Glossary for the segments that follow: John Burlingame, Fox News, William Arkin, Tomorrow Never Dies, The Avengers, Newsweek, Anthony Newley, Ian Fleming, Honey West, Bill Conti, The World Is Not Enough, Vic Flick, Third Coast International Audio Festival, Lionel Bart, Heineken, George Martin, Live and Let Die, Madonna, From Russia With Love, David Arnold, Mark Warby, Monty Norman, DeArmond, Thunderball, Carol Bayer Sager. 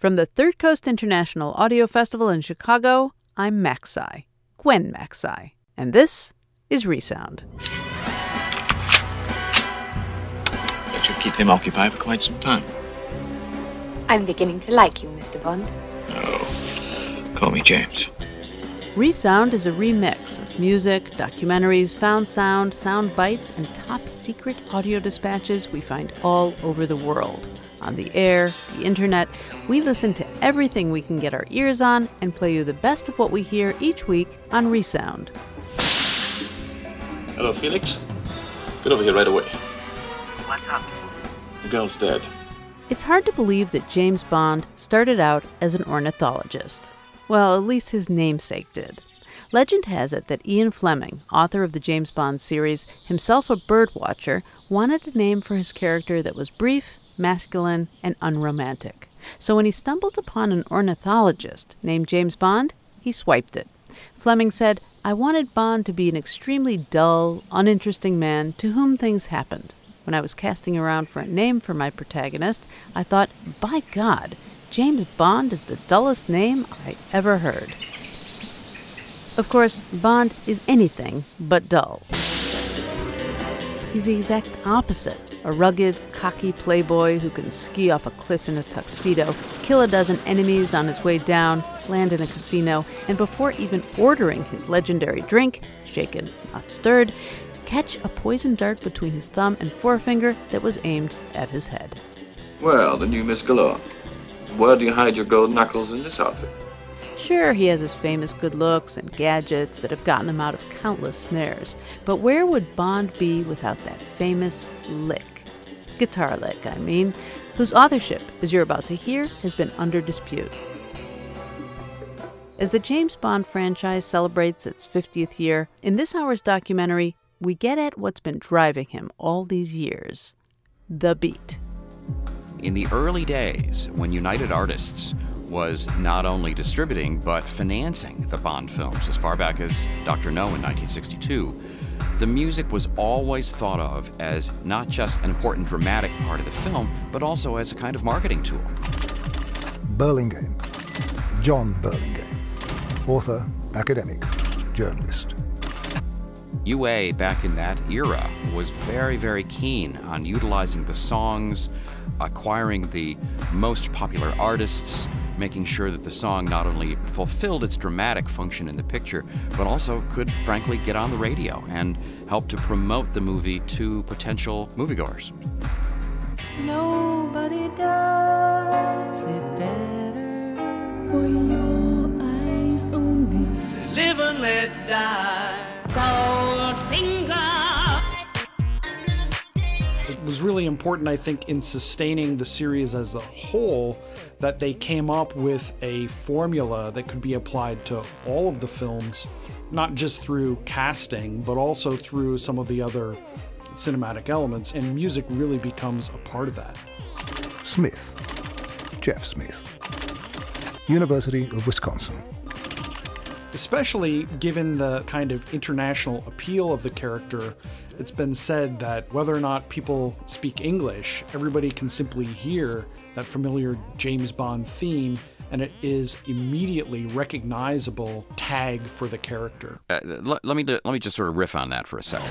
From the Third Coast International Audio Festival in Chicago, I'm Maxey, Gwen Maxey, and this is Resound. That should keep him occupied for quite some time. I'm beginning to like you, Mr. Bond. Oh, call me James. Resound is a remix of music, documentaries, found sound, sound bites, and top secret audio dispatches we find all over the world. On the air, the internet, we listen to everything we can get our ears on and play you the best of what we hear each week on Resound. Hello, Felix. Get over here right away. What's up? The girl's dead. It's hard to believe that James Bond started out as an ornithologist. Well, at least his namesake did. Legend has it that Ian Fleming, author of the James Bond series, himself a birdwatcher, wanted a name for his character that was brief, masculine, and unromantic. So when he stumbled upon an ornithologist named James Bond, he swiped it. Fleming said, "I wanted Bond to be an extremely dull, uninteresting man to whom things happened. When I was casting around for a name for my protagonist, I thought, by God, James Bond is the dullest name I ever heard." Of course, Bond is anything but dull. He's the exact opposite. A rugged, cocky playboy who can ski off a cliff in a tuxedo, kill a dozen enemies on his way down, land in a casino, and before even ordering his legendary drink, shaken, not stirred, catch a poison dart between his thumb and forefinger that was aimed at his head. Well, the new Miss Galore. Where do you hide your gold knuckles in this outfit? Sure, he has his famous good looks and gadgets that have gotten him out of countless snares, but where would Bond be without that famous lick? Guitar lick, I mean, whose authorship, as you're about to hear, has been under dispute. As the James Bond franchise celebrates its 50th year, in this hour's documentary, we get at what's been driving him all these years: the beat. In the early days, when United Artists was not only distributing, but financing the Bond films, as far back as Dr. No in 1962, the music was always thought of as not just an important dramatic part of the film, but also as a kind of marketing tool. Burlingame, John Burlingame, author, academic, journalist. UA back in that era was very, very keen on utilizing the songs, acquiring the most popular artists, making sure that the song not only fulfilled its dramatic function in the picture, but also could, frankly, get on the radio and help to promote the movie to potential moviegoers. Nobody does it better for your eyes only. Say, live and let die. Goldfinger. It was really important, I think, in sustaining the series as a whole, that they came up with a formula that could be applied to all of the films, not just through casting, but also through some of the other cinematic elements, and music really becomes a part of that. Smith, Jeff Smith, University of Wisconsin. Especially given the kind of international appeal of the character, it's been said that whether or not people speak English, everybody can simply hear that familiar James Bond theme, and it is immediately recognizable tag for the character. Let me just sort of riff on that for a second.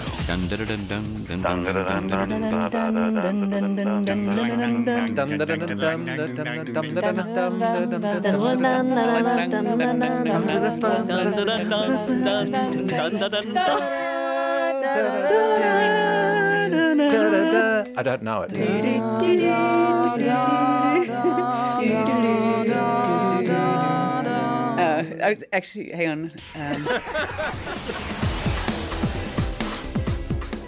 I don't know it. Actually, hang on.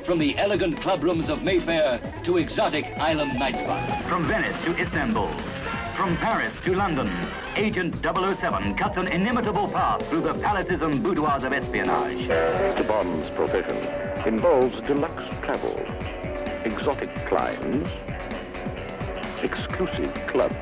From the elegant club rooms of Mayfair to exotic island night spots. From Venice to Istanbul. From Paris to London. Agent 007 cuts an inimitable path through the palaces and boudoirs of espionage. Mr. Bond's profession involves deluxe travel, exotic climbs, exclusive clubs.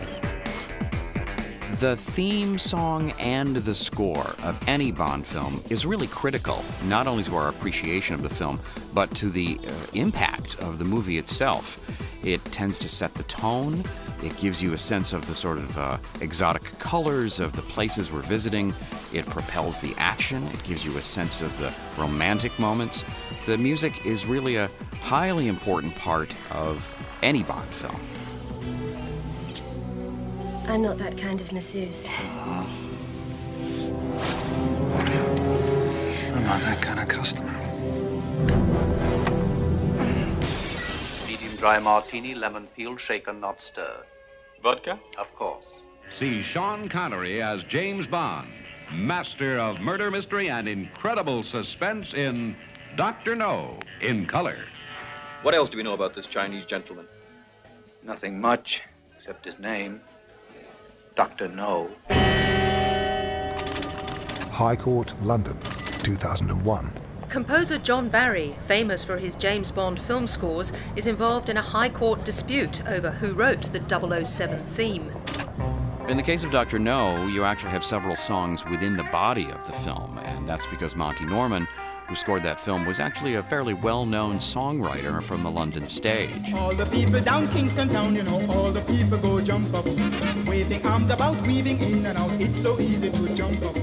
The theme song and the score of any Bond film is really critical, not only to our appreciation of the film, but to the impact of the movie itself. It tends to set the tone, It gives you a sense of the sort of exotic colors of the places we're visiting. It propels the action. It gives you a sense of the romantic moments. The music is really a highly important part of any Bond film. I'm not that kind of masseuse. I'm not that kind of customer. Medium dry martini, lemon peel, shaken, not stirred. Vodka? Of course. See Sean Connery as James Bond, master of murder mystery and incredible suspense in Dr. No, in color. What else do we know about this Chinese gentleman? Nothing much, except his name. Dr. No. High Court, London, 2001. Composer John Barry, famous for his James Bond film scores, is involved in a High Court dispute over who wrote the 007 theme. In the case of Dr. No, you actually have several songs within the body of the film, and that's because Monty Norman, who scored that film, was actually a fairly well-known songwriter from the London stage. All the people down Kingston Town, you know, all the people go jump up, waving arms about, weaving in and out, it's so easy to jump up.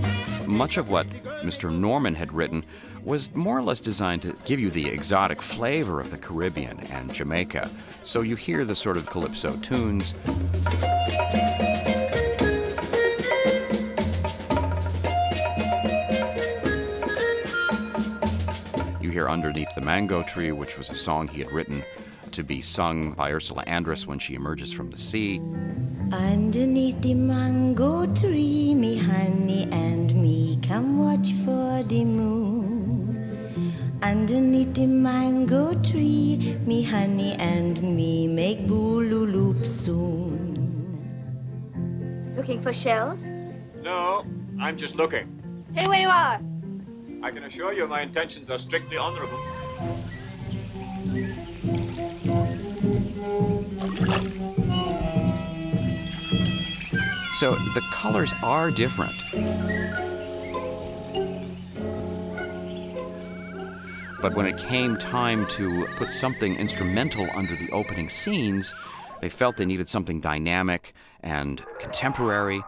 Much of what Mr. Norman had written was more or less designed to give you the exotic flavor of the Caribbean and Jamaica. So you hear the sort of calypso tunes. Here underneath the mango tree, which was a song he had written to be sung by Ursula Andress when she emerges from the sea. Underneath the mango tree, me honey and me come watch for the moon. Underneath the mango tree, me honey and me make boolooloop soon. Looking for shells? No, I'm just looking. Stay where you are. I can assure you my intentions are strictly honorable. So the colors are different. But when it came time to put something instrumental under the opening scenes, they felt they needed something dynamic and contemporary.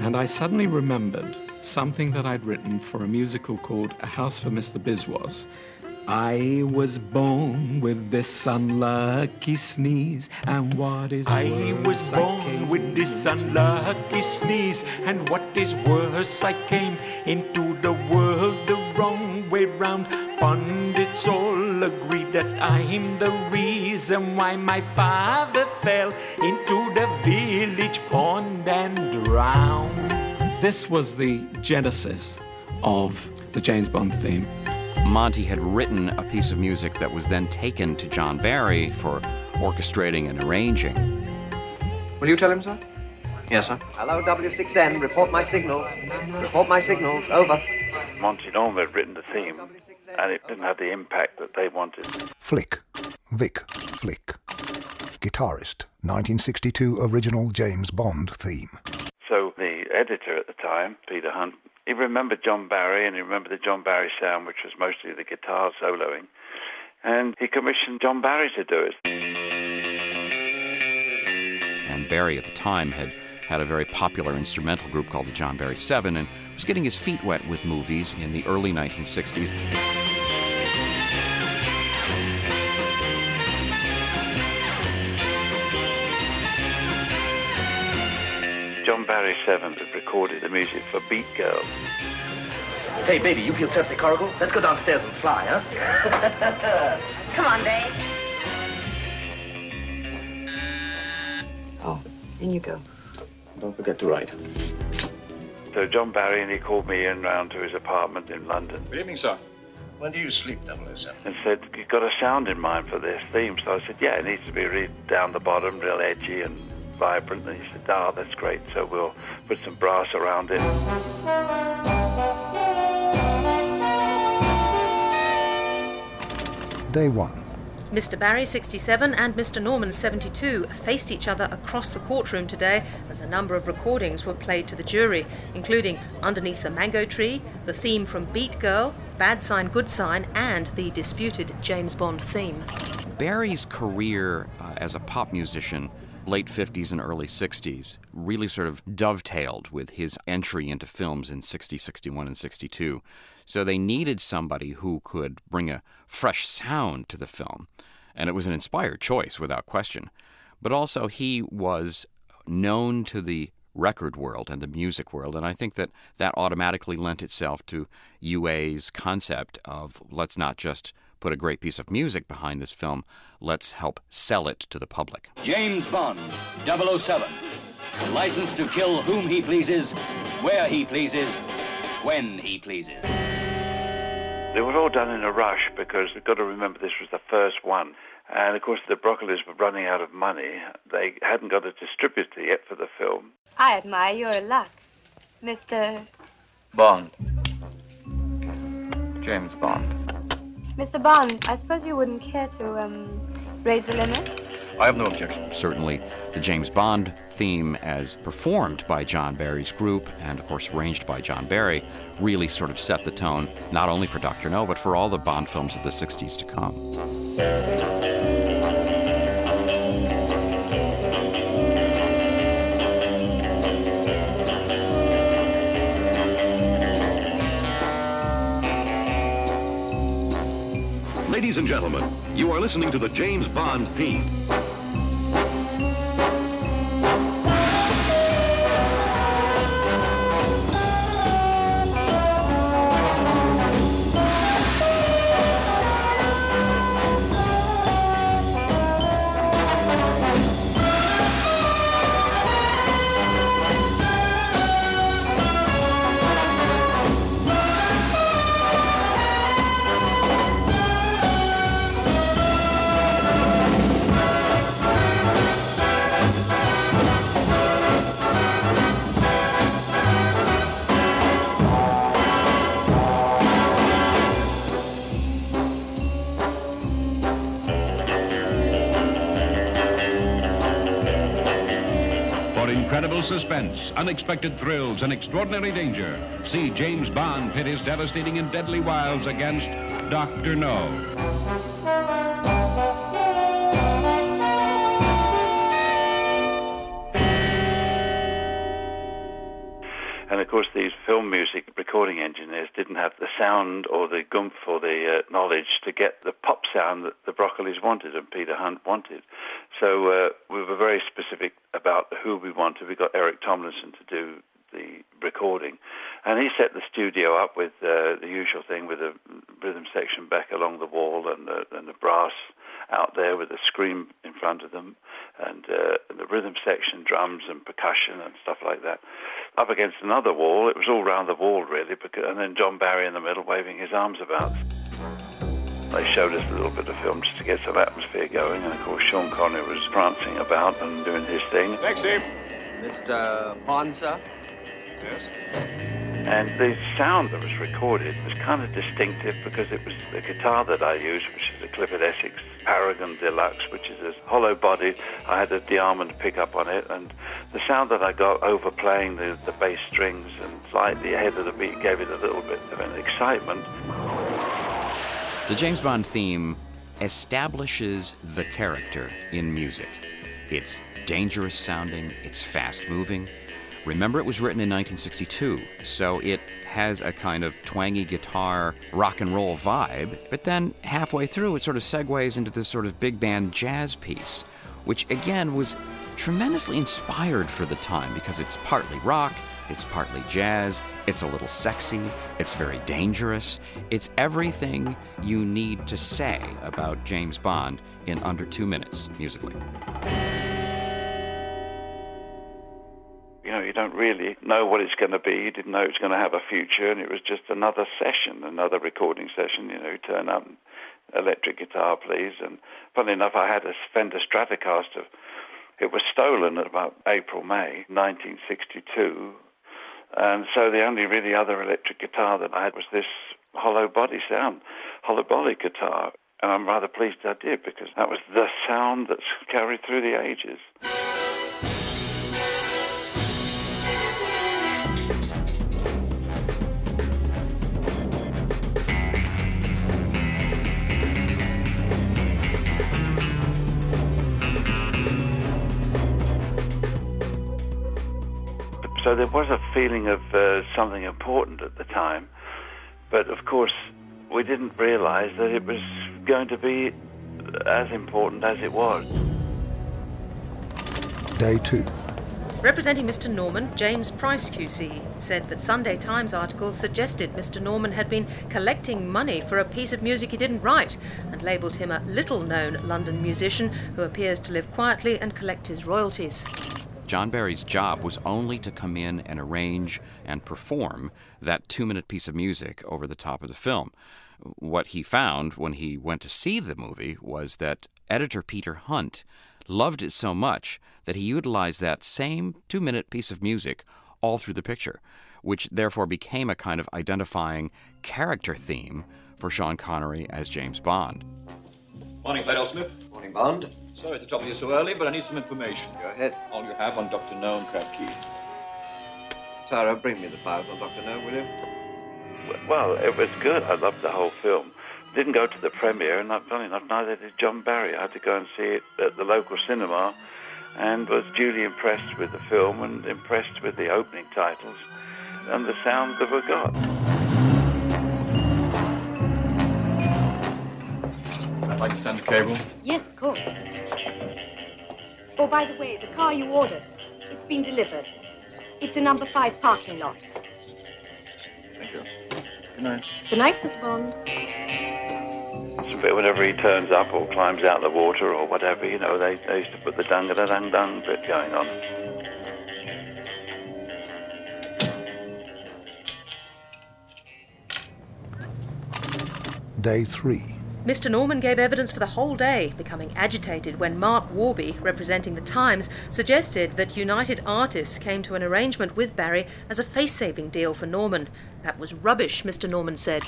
And I suddenly remembered something that I'd written for a musical called A House for Mr. Biswas. I was born with this unlucky sneeze, and what is worse, I was born with this unlucky sneeze, and what is worse, I came into the world the wrong way round. Pundits all agree that I'm the reason why my father fell into the village pond and drowned. This was the genesis of the James Bond theme. Monty had written a piece of music that was then taken to John Barry for orchestrating and arranging. Will you tell him, sir? Yes, sir. Hello, W6M. Report my signals. Report my signals. Over. Monty Norman had written the theme, and it didn't have the impact that they wanted. Flick. Vic Flick. Guitarist. 1962 original James Bond theme. So the editor at the time, Peter Hunt, he remembered John Barry, and he remembered the John Barry sound, which was mostly the guitar soloing. And he commissioned John Barry to do it. And Barry at the time had had a very popular instrumental group called the John Barry Seven and was getting his feet wet with movies in the early 1960s. John Barry Seven had recorded the music for Beat Girl. Hey, baby, you feel tipsy, Corrigal? Let's go downstairs and fly, huh? Come on, babe. Oh, in you go. Don't forget to write. So John Barry, and he called me in round to his apartment in London. Good evening, sir. When do you sleep, 007? And said, you've got a sound in mind for this theme. So I said, yeah, it needs to be really down the bottom, real edgy and vibrant. And he said, ah, that's great. So we'll put some brass around it. Day one, Mr. Barry, 67, and Mr. Norman, 72, faced each other across the courtroom today as a number of recordings were played to the jury, including Underneath the Mango Tree, the theme from Beat Girl, Bad Sign, Good Sign, and the disputed James Bond theme. Barry's career as a pop musician, late 50s and early 60s, really sort of dovetailed with his entry into films in 60, 61, and 62. So they needed somebody who could bring a fresh sound to the film. And it was an inspired choice, without question. But also, he was known to the record world and the music world, and I think that that automatically lent itself to UA's concept of, let's not just put a great piece of music behind this film, let's help sell it to the public. James Bond, 007. Licensed to kill whom he pleases, where he pleases, when he pleases. They were all done in a rush because we've got to remember this was the first one. And of course the Broccolis were running out of money. They hadn't got a distributor yet for the film. I admire your luck, Mr. Bond. James Bond. Mr. Bond, I suppose you wouldn't care to raise the limit? I have no objection. Certainly, the James Bond theme, as performed by John Barry's group and, of course, arranged by John Barry, really sort of set the tone, not only for Dr. No, but for all the Bond films of the 60s to come. Ladies and gentlemen, you are listening to the James Bond theme. Incredible suspense, unexpected thrills, and extraordinary danger. See James Bond pit his devastating and deadly wiles against Dr. No. And of course, these film music recording engineers didn't have the sound or the gumph or the knowledge to get the pop sound that the Broccolis wanted and Peter Hunt wanted. So we were very specific about who we wanted. We got Eric Tomlinson to do the recording. And he set the studio up with the usual thing, with a rhythm section back along the wall and the brass out there with a screen in front of them, and the rhythm section, drums and percussion and stuff like that. Up against another wall, it was all round the wall really, and then John Barry in the middle waving his arms about. They showed us a little bit of film just to get some atmosphere going, and of course Sean Connery was prancing about and doing his thing. Taxi! Mr. Bond, sir? Yes? And the sound that was recorded was kind of distinctive because it was the guitar that I used, which is a Clifford Essex Paragon Deluxe, which is a hollow body. I had a DeArmond pickup on it, and the sound that I got overplaying the bass strings and slightly ahead of the beat gave it a little bit of an excitement. The James Bond theme establishes the character in music. It's dangerous sounding, it's fast moving. Remember, it was written in 1962, so it has a kind of twangy guitar, rock and roll vibe, but then halfway through it sort of segues into this sort of big band jazz piece, which again was tremendously inspired for the time because it's partly rock, it's partly jazz, it's a little sexy, it's very dangerous, it's everything you need to say about James Bond in under 2 minutes musically. You know, you don't really know what it's going to be. You didn't know it's going to have a future, and it was just another session, another recording session. You know, turn up, electric guitar, please. And funnily enough, I had a Fender Stratocaster. It was stolen at about April, May 1962, and so the only really other electric guitar that I had was this hollow body sound, hollow body guitar. And I'm rather pleased I did, because that was the sound that's carried through the ages. So there was a feeling of something important at the time, but of course we didn't realise that it was going to be as important as it was. Day 2. Representing Mr. Norman, James Price QC said that Sunday Times article suggested Mr. Norman had been collecting money for a piece of music he didn't write, and labelled him a little-known London musician who appears to live quietly and collect his royalties. John Barry's job was only to come in and arrange and perform that 2-minute piece of music over the top of the film. What he found when he went to see the movie was that editor Peter Hunt loved it so much that he utilized that same 2-minute piece of music all through the picture, which therefore became a kind of identifying character theme for Sean Connery as James Bond. Morning, Smith. Morning, Bond. Sorry to trouble you so early, but I need some information. Go ahead. All you have on Dr. No and Crabkey. Tara, bring me the files on Dr. No, will you? Well, it was good. I loved the whole film. Didn't go to the premiere, and funny enough, neither did John Barry. I had to go and see it at the local cinema, and was duly impressed with the film and impressed with the opening titles and the sound that we got. I'd like to send a cable. Yes, of course. Oh, by the way, the car you ordered, it's been delivered. It's a number 5 parking lot. Thank you. Good night. Good night, Mr. Bond. It's a bit whenever he turns up or climbs out of the water or whatever, you know, they used to put the dung-a-dung-dung bit going on. Day 3. Mr. Norman gave evidence for the whole day, becoming agitated when Mark Warby, representing the Times, suggested that United Artists came to an arrangement with Barry as a face-saving deal for Norman. That was rubbish, Mr. Norman said.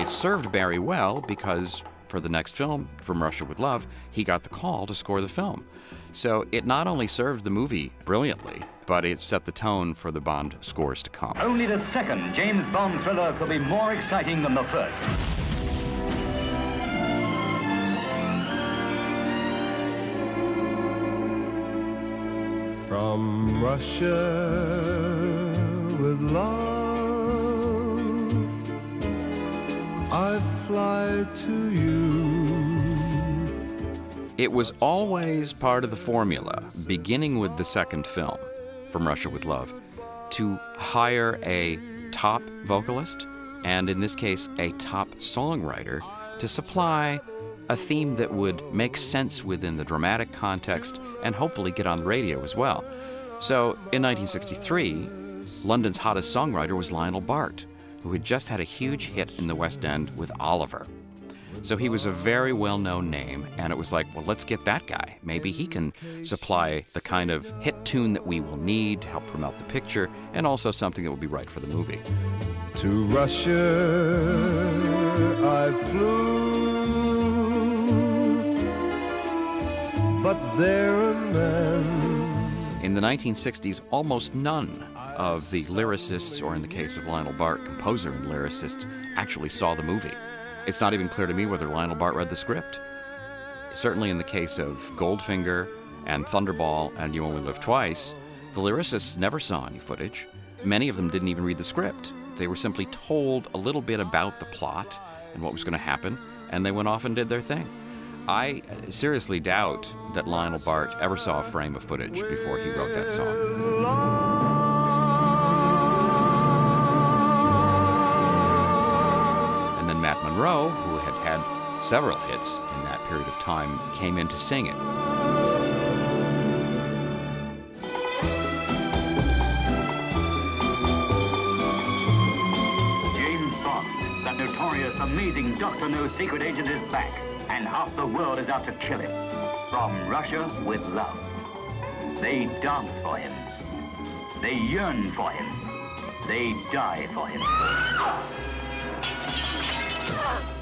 It served Barry well because for the next film, From Russia With Love, he got the call to score the film. So it not only served the movie brilliantly, but it set the tone for the Bond scores to come. Only the second James Bond thriller could be more exciting than the first. From Russia with love, I fly to you. It was always part of the formula, beginning with the second film, From Russia With Love, to hire a top vocalist, and in this case, a top songwriter, to supply a theme that would make sense within the dramatic context and hopefully get on the radio as well. So in 1963, London's hottest songwriter was Lionel Bart, who had just had a huge hit in the West End with Oliver. So he was a very well-known name, and it was like, well, let's get that guy. Maybe he can supply the kind of hit tune that we will need to help promote the picture, and also something that will be right for the movie. To Russia I flew, but there and then. In the 1960s, almost none of the lyricists, or in the case of Lionel Bart, composer and lyricist, actually saw the movie. It's not even clear to me whether Lionel Bart read the script. Certainly in the case of Goldfinger and Thunderball and You Only Live Twice, the lyricists never saw any footage. Many of them didn't even read the script. They were simply told a little bit about the plot and what was going to happen, and they went off and did their thing. I seriously doubt that Lionel Bart ever saw a frame of footage before he wrote that song. Monroe, who had had several hits in that period of time, came in to sing it. James Bond, the notorious, amazing Dr. No secret agent, is back, and half the world is out to kill him. From Russia with Love. They dance for him. They yearn for him. They die for him.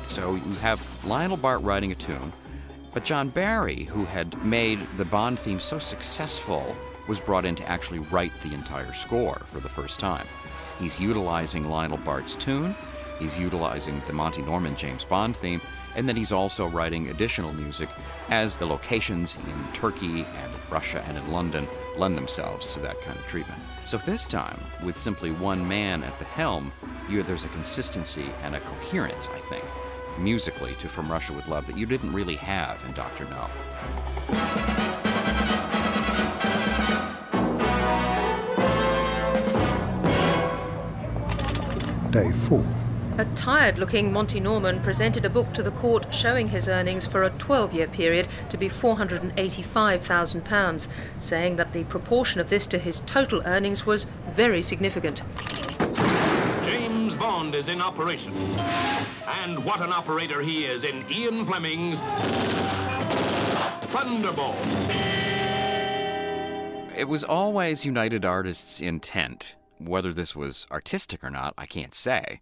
So you have Lionel Bart writing a tune, but John Barry, who had made the Bond theme so successful, was brought in to actually write the entire score for the first time. He's utilizing Lionel Bart's tune, he's utilizing the Monty Norman James Bond theme, and then he's also writing additional music as the locations in Turkey and Russia and in London lend themselves to that kind of treatment. So this time, with simply one man at the helm, there's a consistency and a coherence, I think, musically to From Russia With Love that you didn't really have in Dr. No. Day 4. A tired-looking Monty Norman presented a book to the court showing his earnings for a 12-year period to be £485,000, saying that the proportion of this to his total earnings was very significant. James Bond is in operation. And what an operator he is in Ian Fleming's Thunderball. It was always United Artists' intent, whether this was artistic or not, I can't say,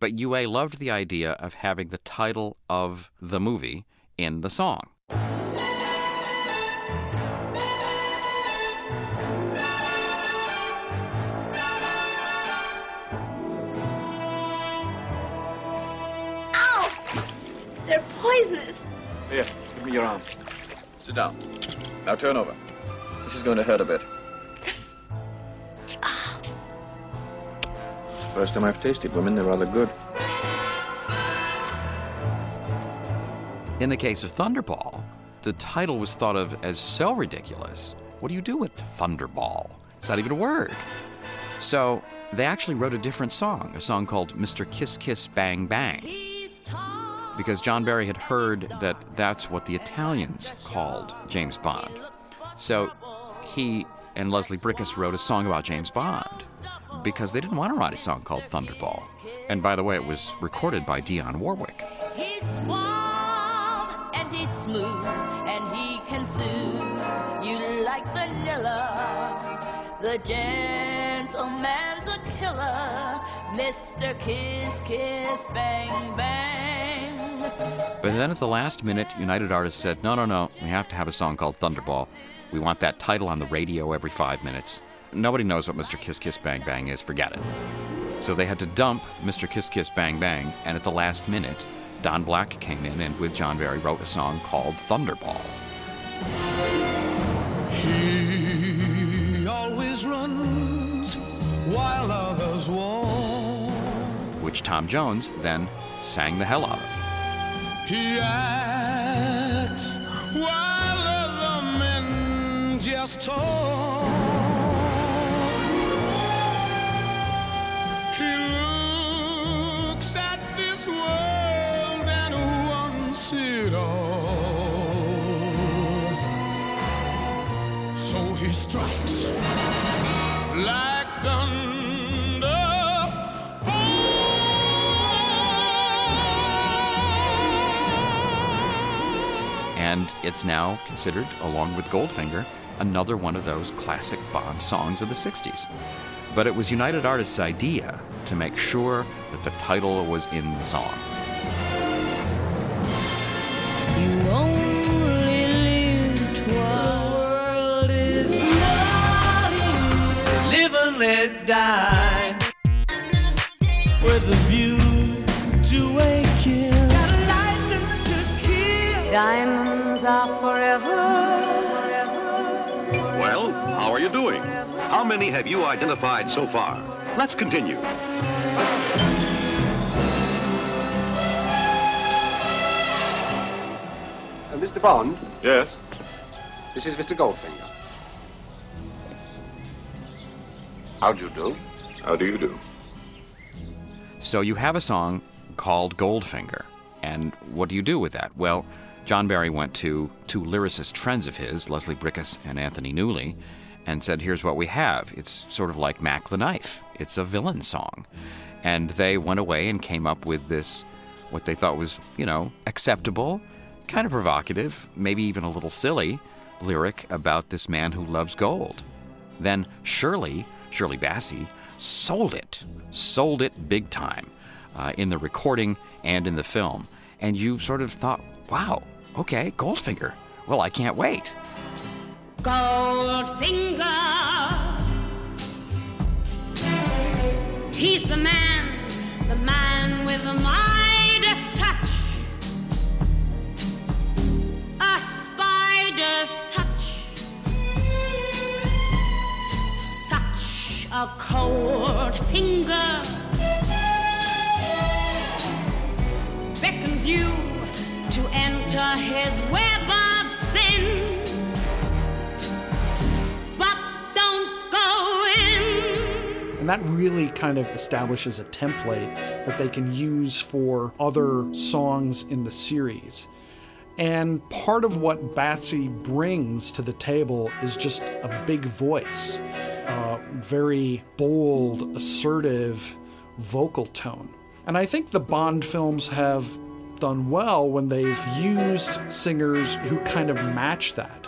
but UA loved the idea of having the title of the movie in the song. Ow! They're poisonous. Here, give me your arm. Sit down. Now turn over. This is going to hurt a bit. First time I've tasted women, they're rather good. In the case of Thunderball, the title was thought of as so ridiculous. What do you do with Thunderball? It's not even a word. So they actually wrote a different song, a song called Mr. Kiss Kiss Bang Bang, because John Barry had heard that that's what the Italians called James Bond. So he and Leslie Bricusse wrote a song about James Bond, because they didn't want to write a song called Thunderball. And by the way, it was recorded by Dionne Warwick. He's suave and he's smooth and he can soothe you like vanilla. The gentleman's a killer, Mr. Kiss Kiss Bang Bang. But then at the last minute, United Artists said, no, we have to have a song called Thunderball. We want that title on the radio every 5 minutes. Nobody knows what Mr. Kiss Kiss Bang Bang is, forget it. So they had to dump Mr. Kiss Kiss Bang Bang, and at the last minute, Don Black came in and with John Barry wrote a song called Thunderball. He always runs while others walk, which Tom Jones then sang the hell out of. He acts while other men just talk. So he strikes like thunderbolt. And it's now considered, along with Goldfinger, another one of those classic Bond songs of the 60s. But it was United Artists' idea to make sure that the title was in the song. Let die with a view to a kill. Got a license to kill. Diamonds are forever. Well, how are you doing? How many have you identified so far? Let's continue. Mr. Bond? Yes? This is Mr. Goldfinger. How do you do? How do you do? So you have a song called Goldfinger, and what do you do with that? Well, John Barry went to two lyricist friends of his, Leslie Bricusse and Anthony Newley, and said, here's what we have. It's sort of like Mac the Knife. It's a villain song. And they went away and came up with this, what they thought was, acceptable, kind of provocative, maybe even a little silly lyric about this man who loves gold. Then Shirley Shirley Bassey, sold it big time in the recording and in the film. And you sort of thought, wow, okay, Goldfinger. Well, I can't wait. Goldfinger, he's the man with the Midas touch, a spider's touch, such a cold finger, beckons you to enter his web of sin. And that really kind of establishes a template that they can use for other songs in the series. And part of what Bassey brings to the table is just a big voice, a very bold, assertive vocal tone. And I think the Bond films have done well when they've used singers who kind of match that.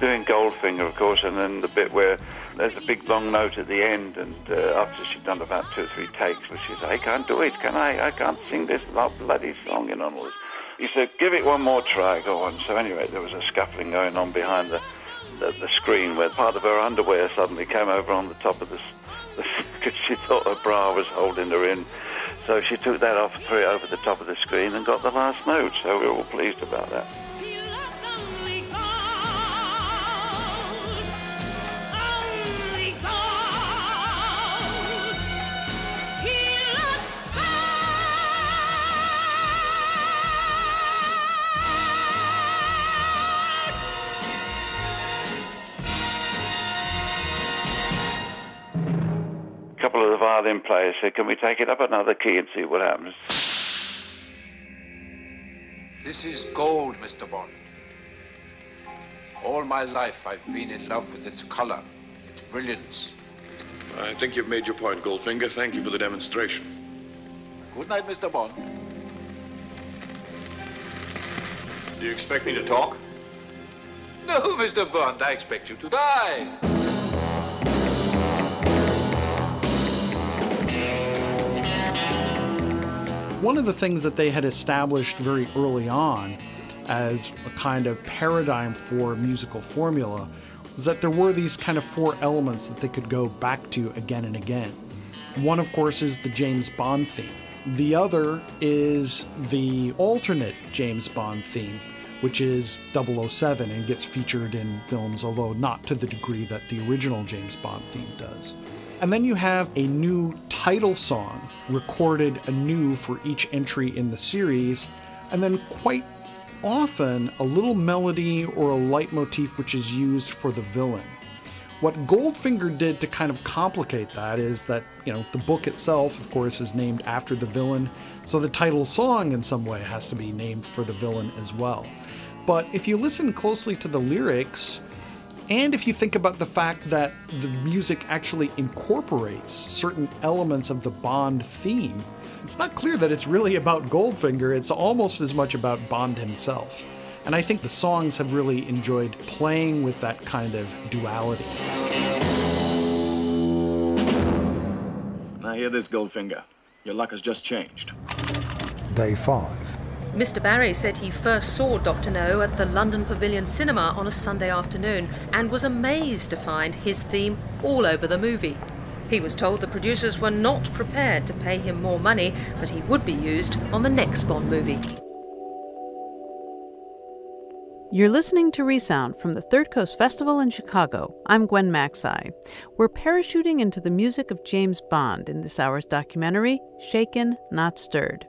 Doing Goldfinger, of course, and then the bit where there's a big long note at the end, and after she'd done about 2 or 3 takes, where she's like, I can't do it, can I? I can't sing this bloody song, and all this. He said, give it one more try, go on. So anyway, there was a scuffling going on behind the screen where part of her underwear suddenly came over on the top of this, because she thought her bra was holding her in. So she took that off, threw it over the top of the screen, and got the last note, so we were all pleased about that. Violin player said, can we take it up another key and see what happens? This is gold, Mr. Bond. All my life I've been in love with its color, its brilliance. I think you've made your point, Goldfinger. Thank you for the demonstration. Good night, Mr. Bond. Do you expect me to talk? No, Mr. Bond, I expect you to die. One of the things that they had established very early on as a kind of paradigm for a musical formula was that there were these kind of 4 elements that they could go back to again and again. One, of course, is the James Bond theme. The other is the alternate James Bond theme, which is 007 and gets featured in films, although not to the degree that the original James Bond theme does. And then you have a new title song recorded anew for each entry in the series, and then quite often a little melody or a leitmotif which is used for the villain. What Goldfinger did to kind of complicate that is that, you know, the book itself, of course, is named after the villain, so the title song in some way has to be named for the villain as well. But if you listen closely to the lyrics, and if you think about the fact that the music actually incorporates certain elements of the Bond theme, it's not clear that it's really about Goldfinger. It's almost as much about Bond himself. And I think the songs have really enjoyed playing with that kind of duality. Now hear this, Goldfinger. Your luck has just changed. Day 5. Mr. Barry said he first saw Dr. No at the London Pavilion Cinema on a Sunday afternoon and was amazed to find his theme all over the movie. He was told the producers were not prepared to pay him more money, but he would be used on the next Bond movie. You're listening to Resound from the Third Coast Festival in Chicago. I'm Gwen Maxey. We're parachuting into the music of James Bond in this hour's documentary, Shaken, Not Stirred.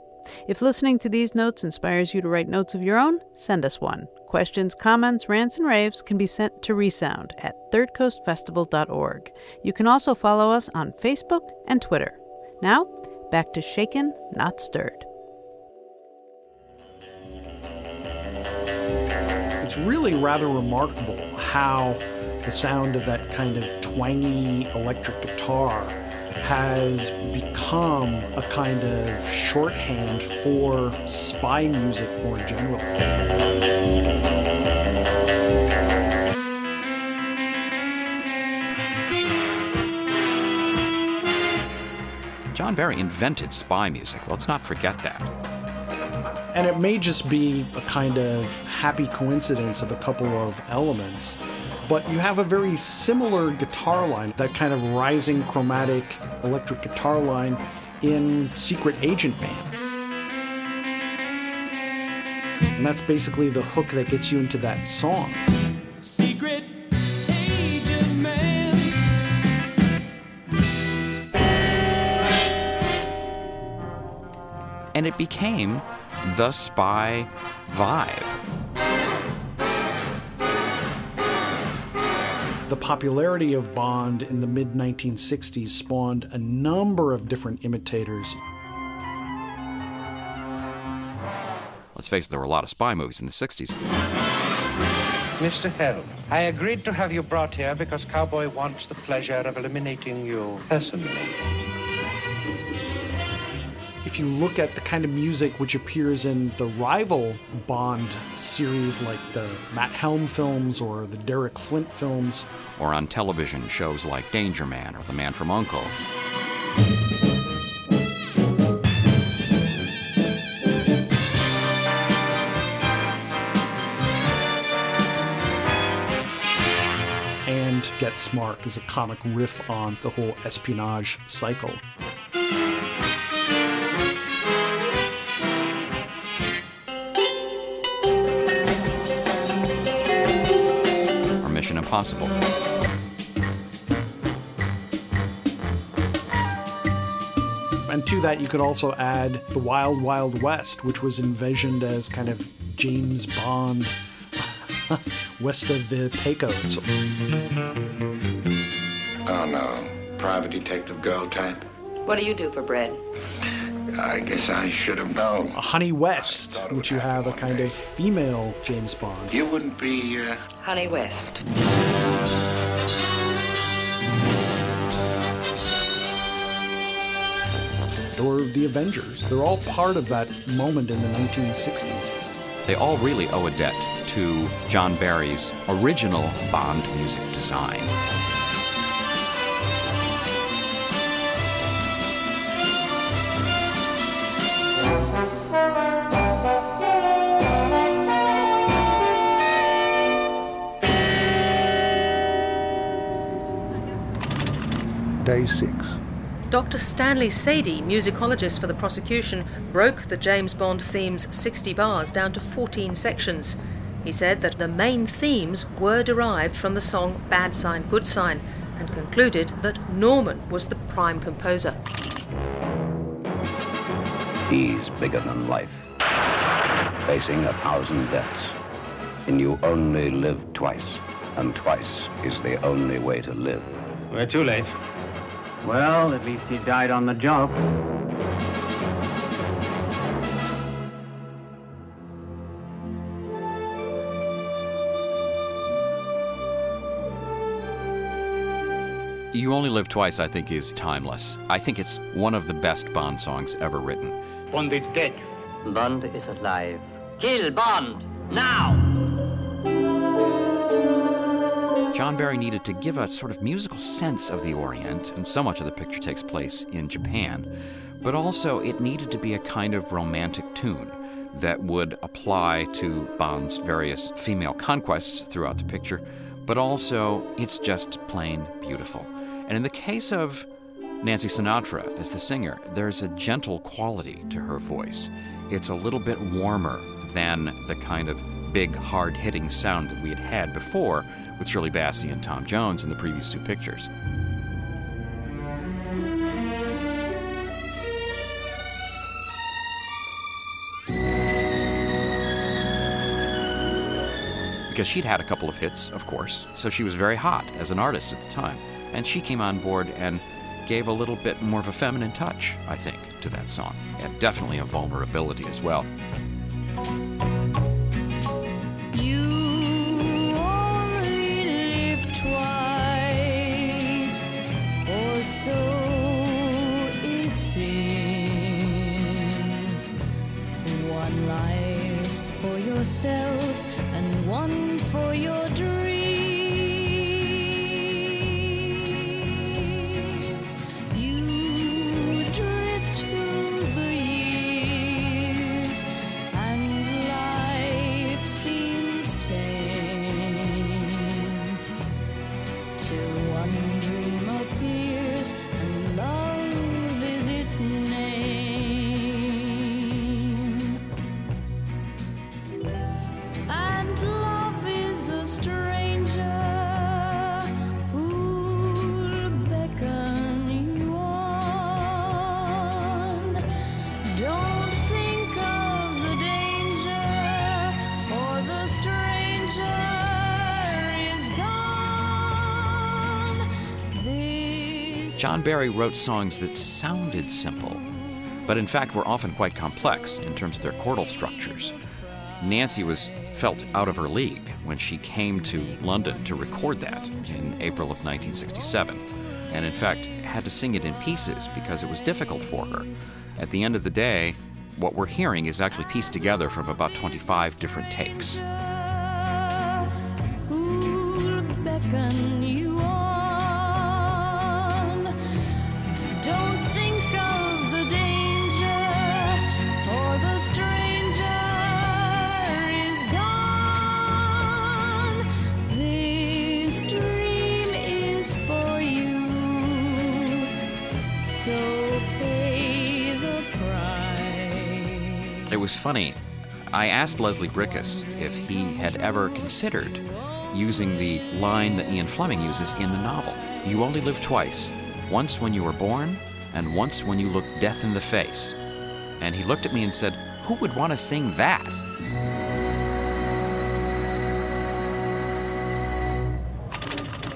If listening to these notes inspires you to write notes of your own, send us one. Questions, comments, rants, and raves can be sent to Resound at thirdcoastfestival.org. You can also follow us on Facebook and Twitter. Now, back to Shaken, Not Stirred. It's really rather remarkable how the sound of that kind of twangy electric guitar has become a kind of shorthand for spy music more generally. John Barry invented spy music. Let's not forget that. And it may just be a kind of happy coincidence of a couple of elements, but you have a very similar guitar line, that kind of rising chromatic electric guitar line in Secret Agent Man. And that's basically the hook that gets you into that song. Secret Agent Man. And it became the spy vibe. The popularity of Bond in the mid-1960s spawned a number of different imitators. Let's face it, there were a lot of spy movies in the 60s. Mr. Helm, I agreed to have you brought here because Cowboy wants the pleasure of eliminating you personally. If you look at the kind of music which appears in the rival Bond series, like the Matt Helm films or the Derek Flint films, or on television shows like Danger Man or The Man from U.N.C.L.E., and Get Smart is a comic riff on the whole espionage cycle. Impossible. And to that you could also add the Wild Wild West, which was envisioned as kind of James Bond west of the Pecos. Oh no, private detective girl type. What do you do for bread? I guess I should have known. Honey West, which you have a kind of female James Bond. You wouldn't be, Honey West. Or the Avengers. They're all part of that moment in the 1960s. They all really owe a debt to John Barry's original Bond music design. Day 6. Dr. Stanley Sadie, musicologist for the prosecution, broke the James Bond theme's 60 bars down to 14 sections. He said that the main themes were derived from the song Bad Sign, Good Sign, and concluded that Norman was the prime composer. He's bigger than life, facing 1,000 deaths. And you only live twice, and twice is the only way to live. We're too late. Well, at least he died on the job. You Only Live Twice, I think, is timeless. I think it's one of the best Bond songs ever written. Bond is dead. Bond is alive. Kill Bond, now! John Barry needed to give a sort of musical sense of the Orient, and so much of the picture takes place in Japan, but also it needed to be a kind of romantic tune that would apply to Bond's various female conquests throughout the picture, but also it's just plain beautiful. And in the case of Nancy Sinatra as the singer, there's a gentle quality to her voice. It's a little bit warmer than the kind of big, hard-hitting sound that we had had before with Shirley Bassey and Tom Jones in the previous two pictures. because she'd had a couple of hits, of course, so she was very hot as an artist at the time. And she came on board and gave a little bit more of a feminine touch, I think, to that song, and definitely a vulnerability as well. And one for your dreams. You drift through the years, and life seems tame, till one dream appears, and love is its name. John Barry wrote songs that sounded simple, but in fact were often quite complex in terms of their chordal structures. Nancy was felt out of her league when she came to London to record that in April of 1967, and in fact had to sing it in pieces because it was difficult for her. At the end of the day, what we're hearing is actually pieced together from about 25 different takes. It was funny, I asked Leslie Bricusse if he had ever considered using the line that Ian Fleming uses in the novel. You only live twice, once when you were born, and once when you look death in the face. And he looked at me and said, who would want to sing that?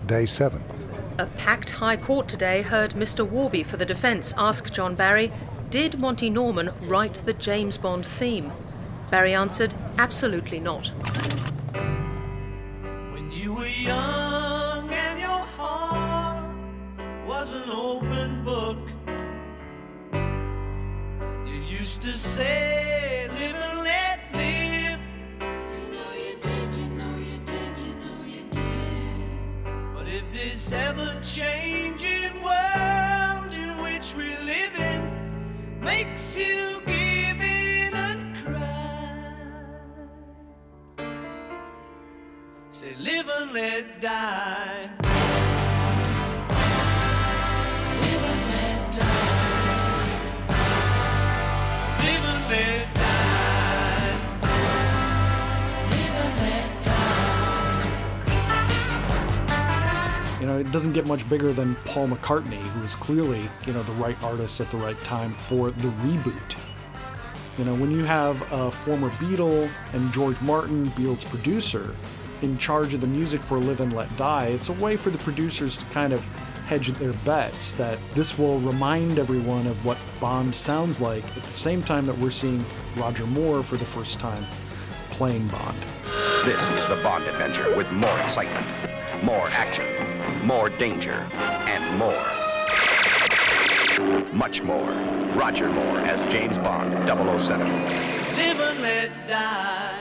Day 7. A packed high court today heard Mr. Warby for the defence ask John Barry, did Monty Norman write the James Bond theme? Barry answered, absolutely not. When you were young and your heart was an open book, you used to say, live and let live. You know you did, you know you did, you know you did. But if this ever-changing world in which we live in makes you give in and cry, say live and let die. Live and let die. Live and let die. Live and let die. You know, it doesn't get much bigger than Paul McCartney, who was clearly, you know, the right artist at the right time for the reboot. You know, when you have a former Beatle and George Martin, Beatles producer, in charge of the music for Live and Let Die, it's a way for the producers to kind of hedge their bets that this will remind everyone of what Bond sounds like at the same time that we're seeing Roger Moore for the first time playing Bond. This is the Bond adventure with more excitement, more action, more danger, and more. Much more. Roger Moore as James Bond, 007. Live and let die.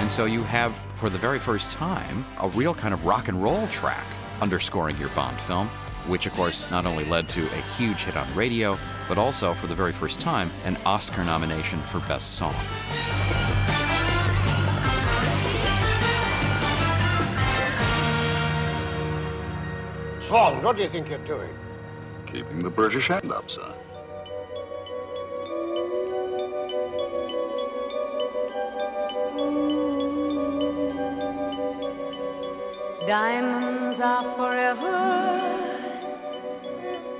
And so you have, for the very first time, a real kind of rock and roll track underscoring your Bond film, which of course not only led to a huge hit on radio, but also for the very first time, an Oscar nomination for Best Song. Bond, what do you think you're doing? Keeping the British hand up, sir. Diamonds are forever.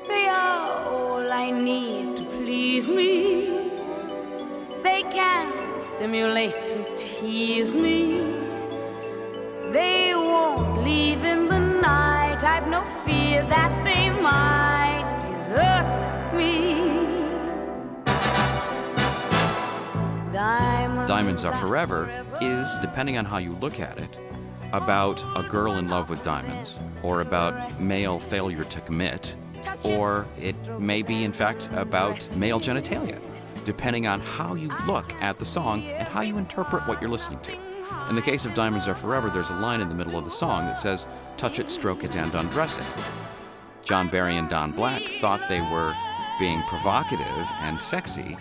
They are all I need to please me. They can stimulate and tease me. fear that they might desert me. Diamonds Are Forever is, depending on how you look at it, about a girl in love with diamonds, or about male failure to commit, or it may be, in fact, about male genitalia, depending on how you look at the song and how you interpret what you're listening to. In the case of Diamonds Are Forever, there's a line in the middle of the song that says, "Touch it, stroke it, and undress it." John Barry and Don Black thought they were being provocative and sexy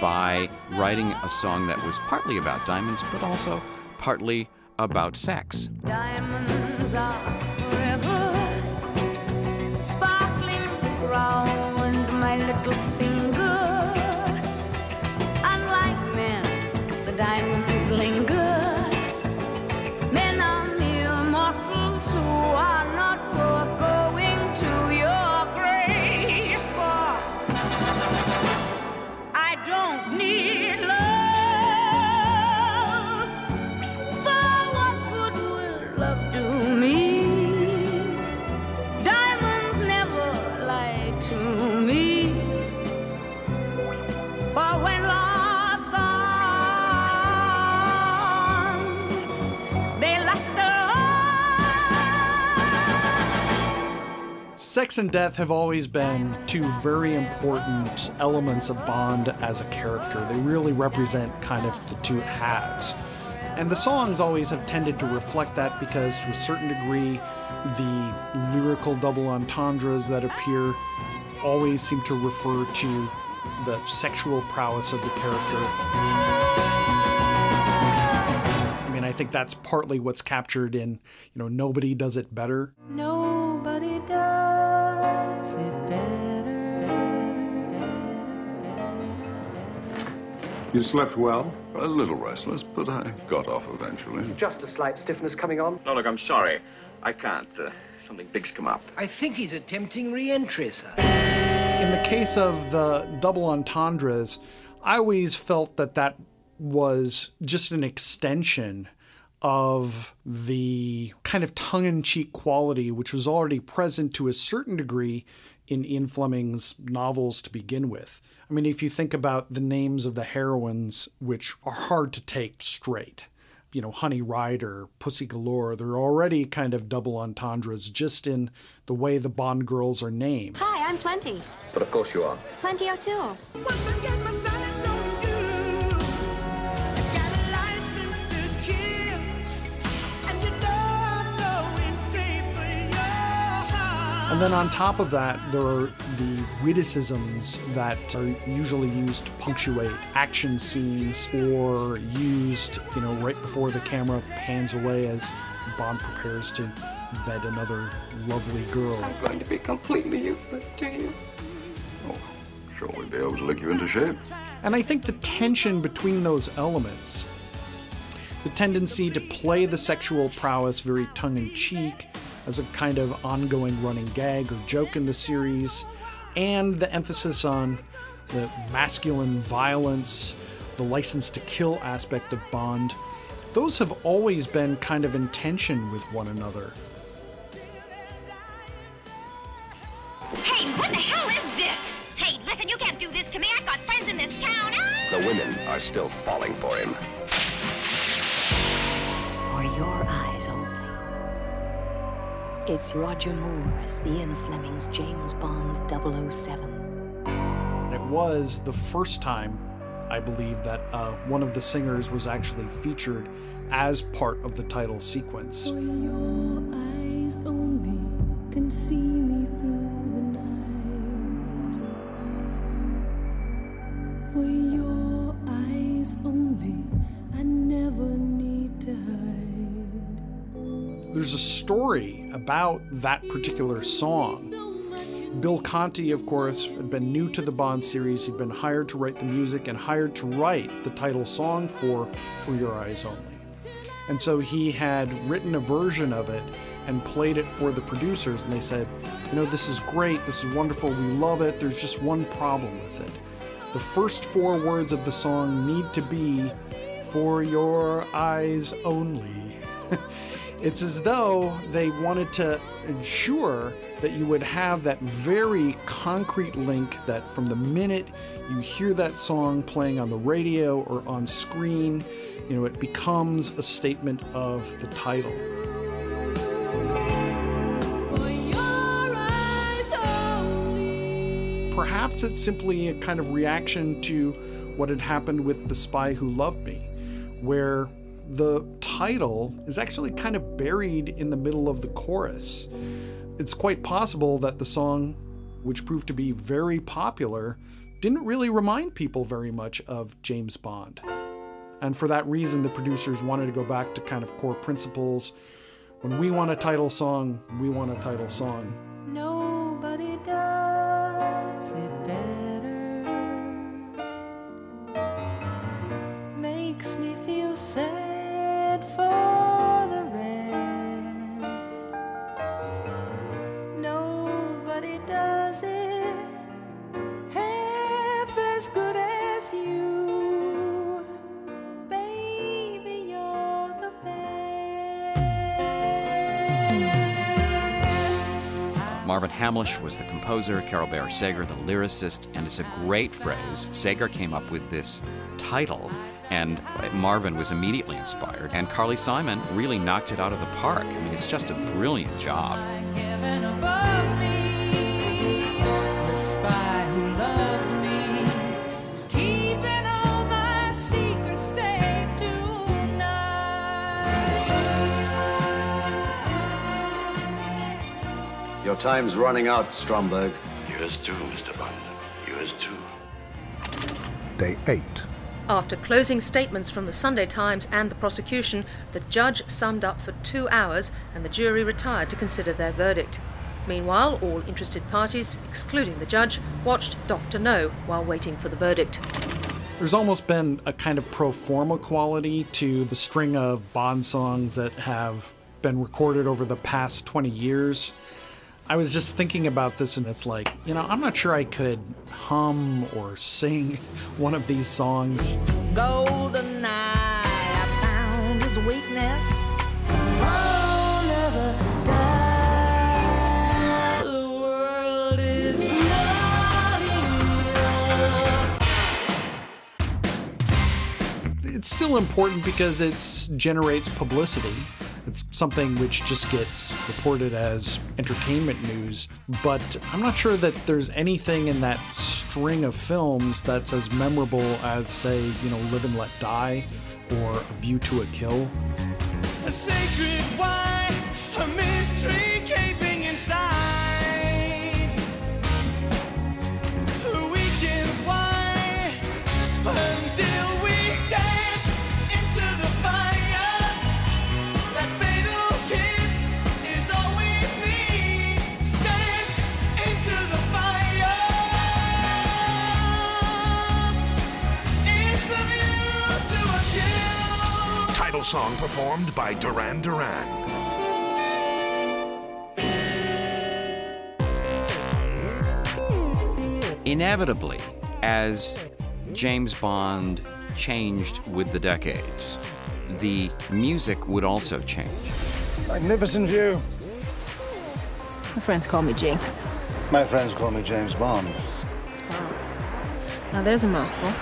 by writing a song that was partly about diamonds, but also partly about sex. Diamonds are forever, sparkling round my little finger. Unlike men, the diamonds linger. Men are mere mortals who are not worth going to your grave for. I don't need love. Sex and death have always been two very important elements of Bond as a character. They really represent kind of the two halves. And the songs always have tended to reflect that because, to a certain degree, the lyrical double entendres that appear always seem to refer to the sexual prowess of the character. I think that's partly what's captured in, Nobody Does It Better. Nobody does it better. You slept well? A little restless, but I got off eventually. Just a slight stiffness coming on. No, look, I'm sorry. I can't. Something big's come up. I think he's attempting re-entry, sir. In the case of the double entendres, I always felt that was just an extension of the kind of tongue-in-cheek quality which was already present to a certain degree in Ian Fleming's novels to begin with. I mean, if you think about the names of the heroines, which are hard to take straight, Honey Rider, Pussy Galore, they're already kind of double entendres just in the way the Bond girls are named. Hi, I'm Plenty. But of course you are. Plenty O'Toole. Once again, my son. And then on top of that, there are the witticisms that are usually used to punctuate action scenes or used, right before the camera pans away as Bond prepares to bed another lovely girl. I'm going to be completely useless to you. Oh, sure we'll be able to lick you into shape. And I think the tension between those elements, the tendency to play the sexual prowess very tongue-in-cheek, as a kind of ongoing running gag or joke in the series, and the emphasis on the masculine violence, the license to kill aspect of Bond, those have always been kind of in tension with one another. Hey, what the hell is this? Hey, listen, you can't do this to me. I've got friends in this town. Ah! The women are still falling for him. For your eyes only. It's Roger Moore as Ian Fleming's James Bond 007. It was the first time, I believe, that one of the singers was actually featured as part of the title sequence. For your eyes only can see me through the night. For your eyes only, I never need to hide. There's a story about that particular song. Bill Conti, of course, had been new to the Bond series. He'd been hired to write the music and hired to write the title song for Your Eyes Only. And so he had written a version of it and played it for the producers. And they said, this is great. This is wonderful. We love it. There's just one problem with it. The first four words of the song need to be, "For your eyes only." It's as though they wanted to ensure that you would have that very concrete link that from the minute you hear that song playing on the radio or on screen, you know, it becomes a statement of the title. Perhaps it's simply a kind of reaction to what had happened with The Spy Who Loved Me, where the title is actually kind of buried in the middle of the chorus. It's quite possible that the song, which proved to be very popular, didn't really remind people very much of James Bond. And for that reason, the producers wanted to go back to kind of core principles. When we want a title song, we want a title song. Nobody does it better. Makes me feel sad for the rest. Nobody does it half as good as you. Marvin Hamlisch was the composer, Carol Bayer Sager the lyricist, and it's a great phrase. Sager came up with this title, and Marvin was immediately inspired, and Carly Simon really knocked it out of the park. I mean, it's just a brilliant job. Your time's running out, Stromberg. Yours too, Mr. Bond. Yours too. Day 8. After closing statements from the Sunday Times and the prosecution, the judge summed up for 2 hours and the jury retired to consider their verdict. Meanwhile, all interested parties, excluding the judge, watched Dr. No while waiting for the verdict. There's almost been a kind of pro forma quality to the string of Bond songs that have been recorded over the past 20 years. I was just thinking about this, and it's like, you know, I'm not sure I could hum or sing one of these songs. Golden eye, I found his weakness. I'll never die. The world is not enough. It's still important because it generates publicity. It's something which just gets reported as entertainment news, but I'm not sure that there's anything in that string of films that's as memorable as, say, you know, Live and Let Die or A View to a Kill. A sacred wine, a mystery gaping inside. The weekend's wine, until we dance into the fire. Song performed by Duran Duran. Inevitably, as James Bond changed with the decades, the music would also change. Magnificent view. My friends call me Jinx. My friends call me James Bond. Wow. Now there's a mouthful.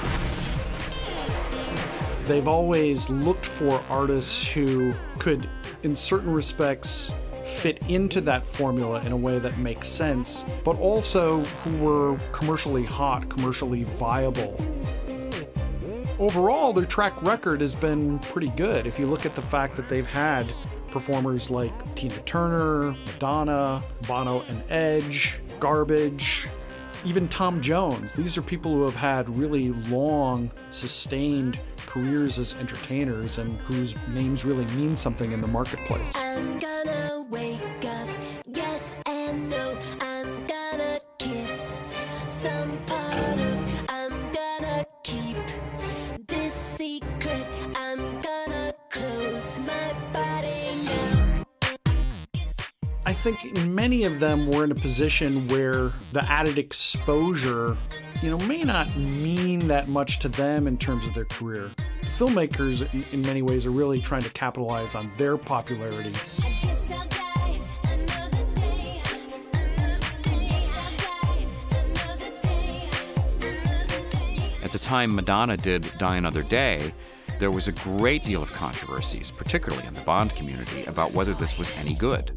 They've always looked for artists who could, in certain respects, fit into that formula in a way that makes sense, but also who were commercially hot, commercially viable. Overall, their track record has been pretty good. If you look at the fact that they've had performers like Tina Turner, Madonna, Bono and Edge, Garbage, even Tom Jones. These are people who have had really long, sustained careers as entertainers and whose names really mean something in the marketplace. I'm gonna wake up, yes and no. I'm gonna kiss some part of. I'm gonna keep this secret. I'm gonna close my body now. I think many of them were in a position where the added exposure, you know, may not mean that much to them in terms of their career. The filmmakers in many ways are really trying to capitalize on their popularity. At the time Madonna did Die Another Day, there was a great deal of controversies, particularly in the Bond community, about whether this was any good.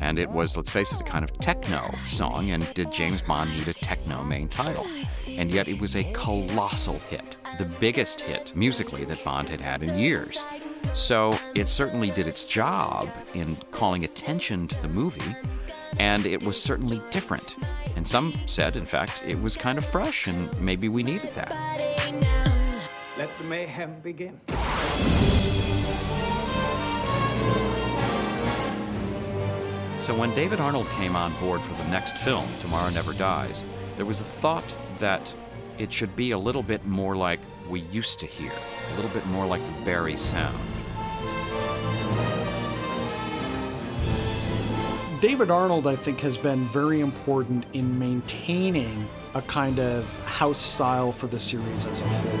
And it was, let's face it, a kind of techno song, and did James Bond need a techno main title? And yet it was a colossal hit, the biggest hit musically that Bond had had in years. So it certainly did its job in calling attention to the movie, and it was certainly different. And some said, in fact, it was kind of fresh, and maybe we needed that. Let the mayhem begin. So when David Arnold came on board for the next film, Tomorrow Never Dies, there was a thought that it should be a little bit more like we used to hear, a little bit more like the Barry sound. David Arnold, I think, has been very important in maintaining a kind of house style for the series as a whole.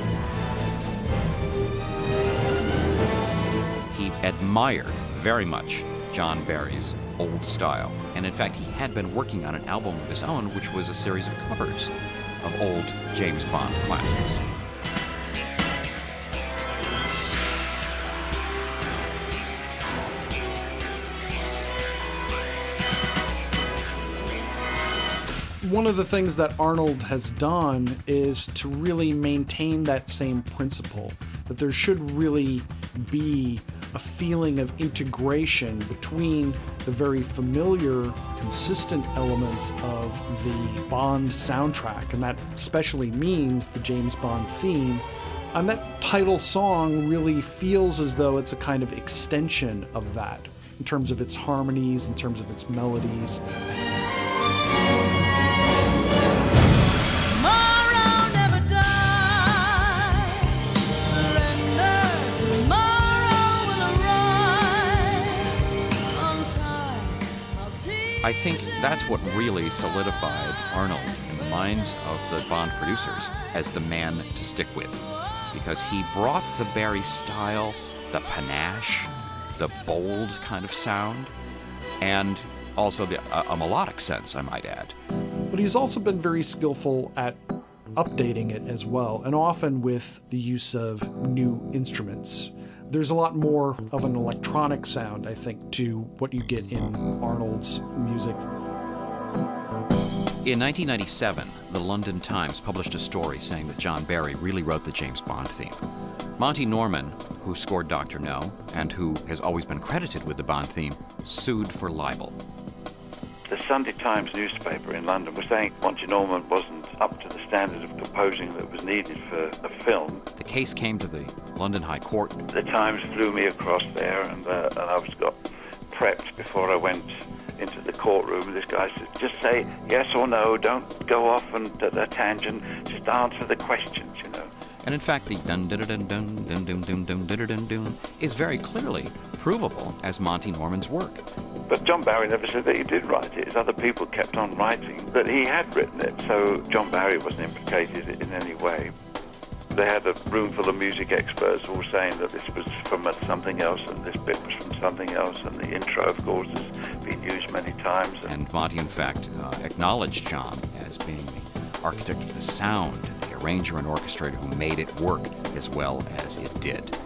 He admired very much John Barry's old style. And in fact, he had been working on an album of his own, which was a series of covers of old James Bond classics. One of the things that Arnold has done is to really maintain that same principle, that there should really be a feeling of integration between the very familiar, consistent elements of the Bond soundtrack, and that especially means the James Bond theme. And that title song really feels as though it's a kind of extension of that, in terms of its harmonies, in terms of its melodies. I think that's what really solidified Arnold in the minds of the Bond producers as the man to stick with, because he brought the Barry style, the panache, the bold kind of sound, and also a melodic sense, I might add. But he's also been very skillful at updating it as well, and often with the use of new instruments. There's a lot more of an electronic sound, I think, to what you get in Arnold's music. In 1997, the London Times published a story saying that John Barry really wrote the James Bond theme. Monty Norman, who scored Dr. No, and who has always been credited with the Bond theme, sued for libel. The Sunday Times newspaper in London was saying Monty Norman wasn't up to the standard of composing that was needed for a film. The case came to the London High Court. The Times flew me across there, and I was got prepped before I went into the courtroom. This guy said, just say yes or no, don't go off on a tangent, just answer the questions, you know. And in fact, the dun-dun-dun-dun-dun-dun-dun-dun-dun-dun is very clearly provable as Monty Norman's work. But John Barry never said that he did write it. His other people kept on writing, but he had written it, so John Barry wasn't implicated in any way. They had a room full of music experts all saying that this was from something else, and this bit was from something else, and the intro, of course, has been used many times. And Monty, in fact, acknowledged John as being the architect of the sound, the arranger and orchestrator who made it work as well as it did.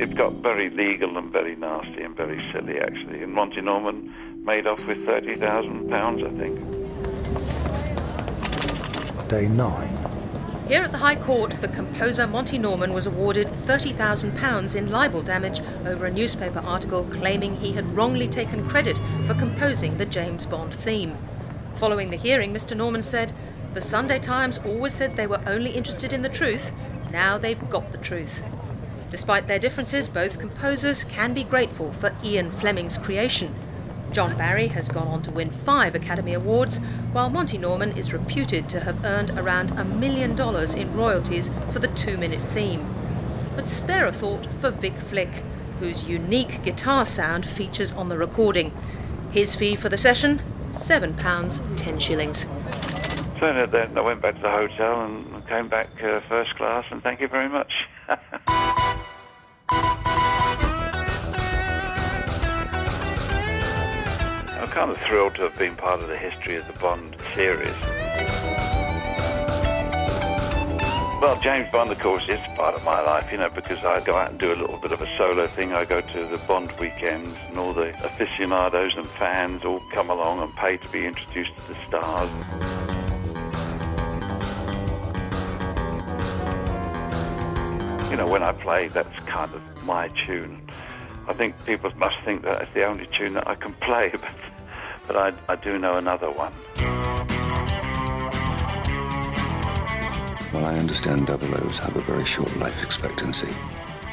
It got very legal and very nasty and very silly, actually. And Monty Norman made off with £30,000, I think. Day 9. Here at the High Court, the composer Monty Norman was awarded £30,000 in libel damage over a newspaper article claiming he had wrongly taken credit for composing the James Bond theme. Following the hearing, Mr. Norman said, "The Sunday Times always said they were only interested in the truth. Now they've got the truth." Despite their differences, both composers can be grateful for Ian Fleming's creation. John Barry has gone on to win 5 Academy Awards, while Monty Norman is reputed to have earned around $1 million in royalties for the 2-minute theme. But spare a thought for Vic Flick, whose unique guitar sound features on the recording. His fee for the session, £7.10. So I went back to the hotel and came back first class, and thank you very much. I'm kind of thrilled to have been part of the history of the Bond series. Well, James Bond, of course, is part of my life, you know, because I go out and do a little bit of a solo thing. I go to the Bond weekends, and all the aficionados and fans all come along and pay to be introduced to the stars. You know, when I play, that's kind of my tune. I think people must think that it's the only tune that I can play, but I do know another one. Well, I understand 00s have a very short life expectancy.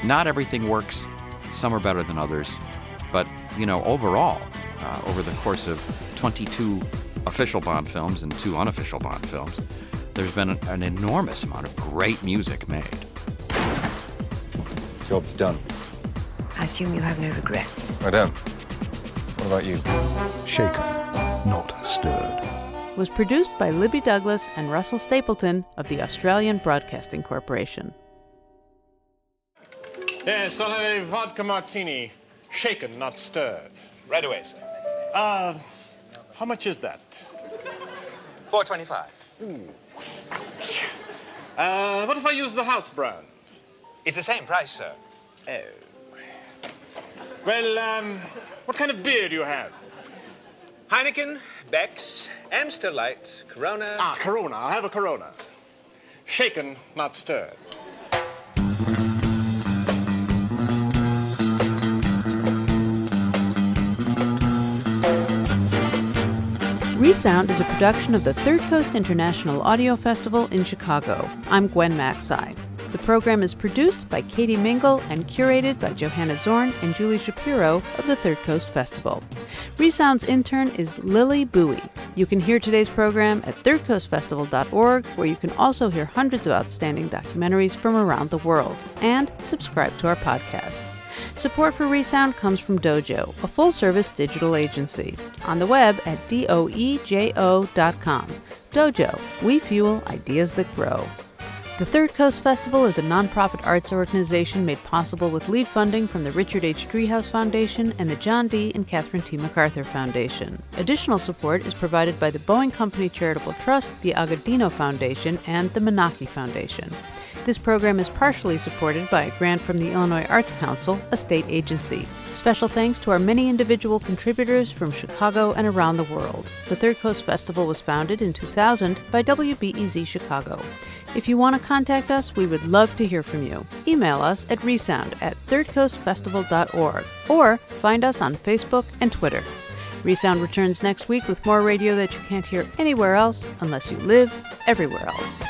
Not everything works. Some are better than others. But, you know, overall, over the course of 22 official Bond films and 2 unofficial Bond films, there's been an enormous amount of great music made. Job's done. I assume you have no regrets. I don't. What about you? Shaken, not stirred. Was produced by Libby Douglas and Russell Stapleton of the Australian Broadcasting Corporation. Yes, I'll have a vodka martini. Shaken, not stirred. Right away, sir. How much is that? $4.25. Ooh. What if I use the house brand? It's the same price, sir. Oh. Well, what kind of beer do you have? Heineken, Beck's, Amstel Light, Corona... Ah, Corona. I'll have a Corona. Shaken, not stirred. Resound is a production of the Third Coast International Audio Festival in Chicago. I'm Gwen Maxey. The program is produced by Katie Mingle and curated by Johanna Zorn and Julie Shapiro of the Third Coast Festival. Resound's intern is Lily Bowie. You can hear today's program at thirdcoastfestival.org, where you can also hear hundreds of outstanding documentaries from around the world, and subscribe to our podcast. Support for Resound comes from Dojo, a full-service digital agency, on the web at doejo.com. Dojo, we fuel ideas that grow. The Third Coast Festival is a nonprofit arts organization made possible with lead funding from the Richard H. Driehaus Foundation and the John D. and Catherine T. MacArthur Foundation. Additional support is provided by the Boeing Company Charitable Trust, the Agudino Foundation, and the Menaki Foundation. This program is partially supported by a grant from the Illinois Arts Council, a state agency. Special thanks to our many individual contributors from Chicago and around the world. The Third Coast Festival was founded in 2000 by WBEZ Chicago. If you want to contact us, we would love to hear from you. Email us at resound@thirdcoastfestival.org or find us on Facebook and Twitter. Resound returns next week with more radio that you can't hear anywhere else unless you live everywhere else.